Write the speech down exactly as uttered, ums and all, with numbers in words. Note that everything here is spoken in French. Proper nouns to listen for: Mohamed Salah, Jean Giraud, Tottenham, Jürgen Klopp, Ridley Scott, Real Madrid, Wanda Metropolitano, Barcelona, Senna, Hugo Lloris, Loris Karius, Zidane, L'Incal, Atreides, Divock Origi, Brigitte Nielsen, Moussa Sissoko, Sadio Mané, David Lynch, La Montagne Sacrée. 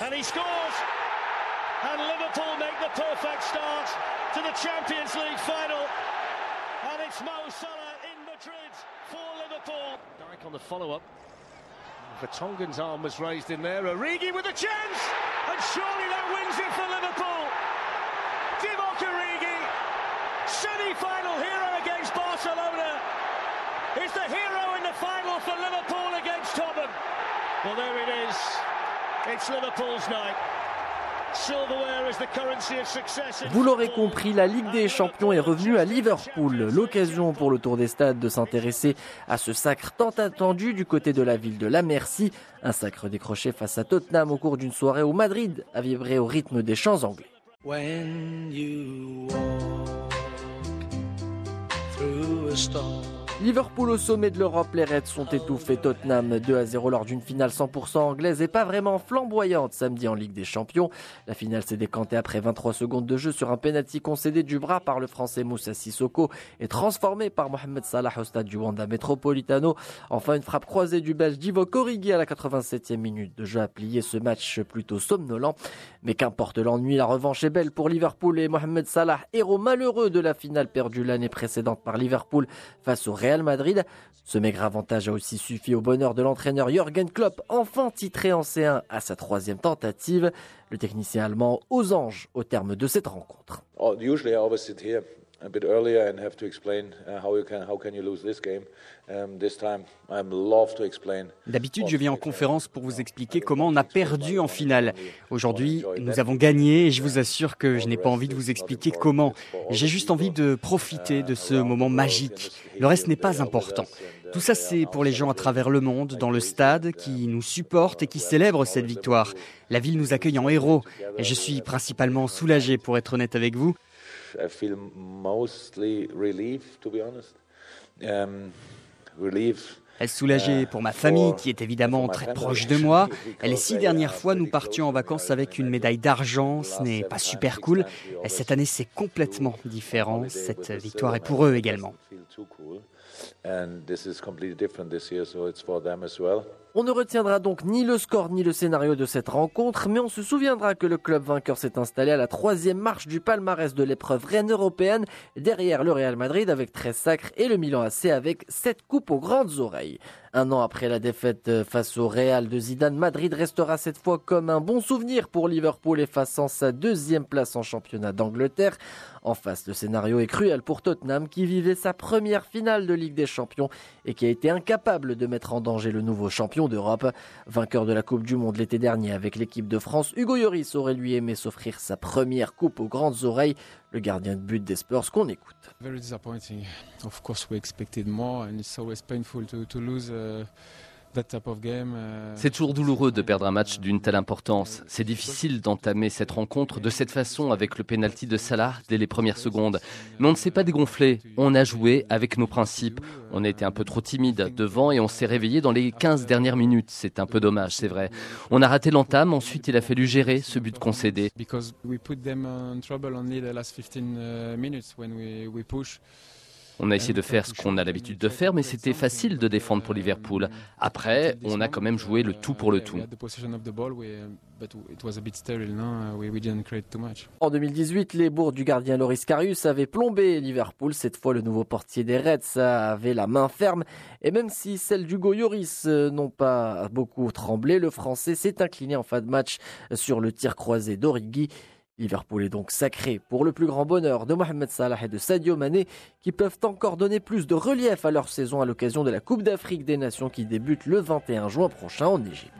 And he scores! And Liverpool make the perfect start to the Champions League final. And it's Mo Salah in Madrid for Liverpool. Direct on the follow-up. Vertonghen's arm was raised in there. Origi with a chance! And surely that wins it for Liverpool. Divock Origi, semi-final hero against Barcelona, is the hero in the final for Liverpool against Tottenham. Well, there it is. It's Liverpool's night. Vous l'aurez compris, la Ligue des Champions est revenue à Liverpool. L'occasion pour le Tour des Stades de s'intéresser à ce sacre tant attendu du côté de la ville de la Mercie. Un sacre décroché face à Tottenham au cours d'une soirée au Madrid, à vibrer au rythme des chants anglais. Liverpool au sommet de l'Europe, les Reds sont étouffés. Tottenham deux à zéro lors d'une finale cent pour cent anglaise et pas vraiment flamboyante samedi en Ligue des Champions. La finale s'est décantée après vingt-trois secondes de jeu sur un penalty concédé du bras par le Français Moussa Sissoko et transformé par Mohamed Salah au stade du Wanda Metropolitano. Enfin, une frappe croisée du Belge Divock Origi à la quatre-vingt-septième minute de jeu a plié ce match plutôt somnolent. Mais qu'importe l'ennui, la revanche est belle pour Liverpool et Mohamed Salah, héros malheureux de la finale perdue l'année précédente par Liverpool face au Real Madrid. Ce maigre avantage a aussi suffi au bonheur de l'entraîneur Jürgen Klopp, enfin titré en C un à sa troisième tentative. Le technicien allemand aux anges au terme de cette rencontre. Oh, usually I always sit here a bit earlier and have to explain how you can how can you lose this game. Um, this time I love to explain. D'habitude, je viens en conférence pour vous expliquer comment on a perdu en finale. Aujourd'hui, nous avons gagné et je vous assure que je n'ai pas envie de vous expliquer comment. J'ai juste envie de profiter de ce moment magique. Le reste n'est pas important. Tout ça, c'est pour les gens à travers le monde, dans le stade, qui nous supportent et qui célèbrent cette victoire. La ville nous accueille en héros et je suis principalement soulagé, pour être honnête avec vous. I feel mostly relieved, to be honest. Um, relief. Soulagée pour ma famille, qui est évidemment très proche de moi. Les six dernières fois, nous partions en vacances avec une médaille d'argent. Ce n'est pas super cool. Cette année, c'est complètement différent. Cette victoire est pour eux également. On ne retiendra donc ni le score ni le scénario de cette rencontre, mais on se souviendra que le club vainqueur s'est installé à la troisième marche du palmarès de l'épreuve Rennes européenne, derrière le Real Madrid avec treize sacres et le Milan A C avec sept coupes aux grandes oreilles. Un an après la défaite face au Real de Zidane, Madrid restera cette fois comme un bon souvenir pour Liverpool, effaçant sa deuxième place en championnat d'Angleterre. En face, le scénario est cruel pour Tottenham, qui vivait sa première finale de Ligue des Champions et qui a été incapable de mettre en danger le nouveau champion d'Europe. Vainqueur de la Coupe du Monde l'été dernier avec l'équipe de France, Hugo Lloris aurait lui aimé s'offrir sa première coupe aux grandes oreilles. Le gardien de but des Spurs qu'on écoute. Very disappointing. Of course we expected more and it's always painful to, to lose uh, that type of game. Uh... C'est toujours douloureux de perdre un match d'une telle importance. C'est difficile d'entamer cette rencontre de cette façon avec le pénalty de Salah dès les premières secondes. Mais on ne s'est pas dégonflé, on a joué avec nos principes. On a été un peu trop timide devant et on s'est réveillé dans les quinze dernières minutes. C'est un peu dommage, c'est vrai. On a raté l'entame, ensuite il a fallu gérer ce but concédé. On a essayé de faire ce qu'on a l'habitude de faire, mais c'était facile de défendre pour Liverpool. Après, on a quand même joué le tout pour le tout. En deux mille dix-huit, les bourres du gardien Loris Karius avaient plombé Liverpool. Cette fois, le nouveau portier des Reds avait la main ferme. Et même si celles d'Hugo Lloris n'ont pas beaucoup tremblé, le Français s'est incliné en fin de match sur le tir croisé d'Origi. Liverpool est donc sacré pour le plus grand bonheur de Mohamed Salah et de Sadio Mané, qui peuvent encore donner plus de relief à leur saison à l'occasion de la Coupe d'Afrique des Nations qui débute le vingt et un juin prochain en Égypte.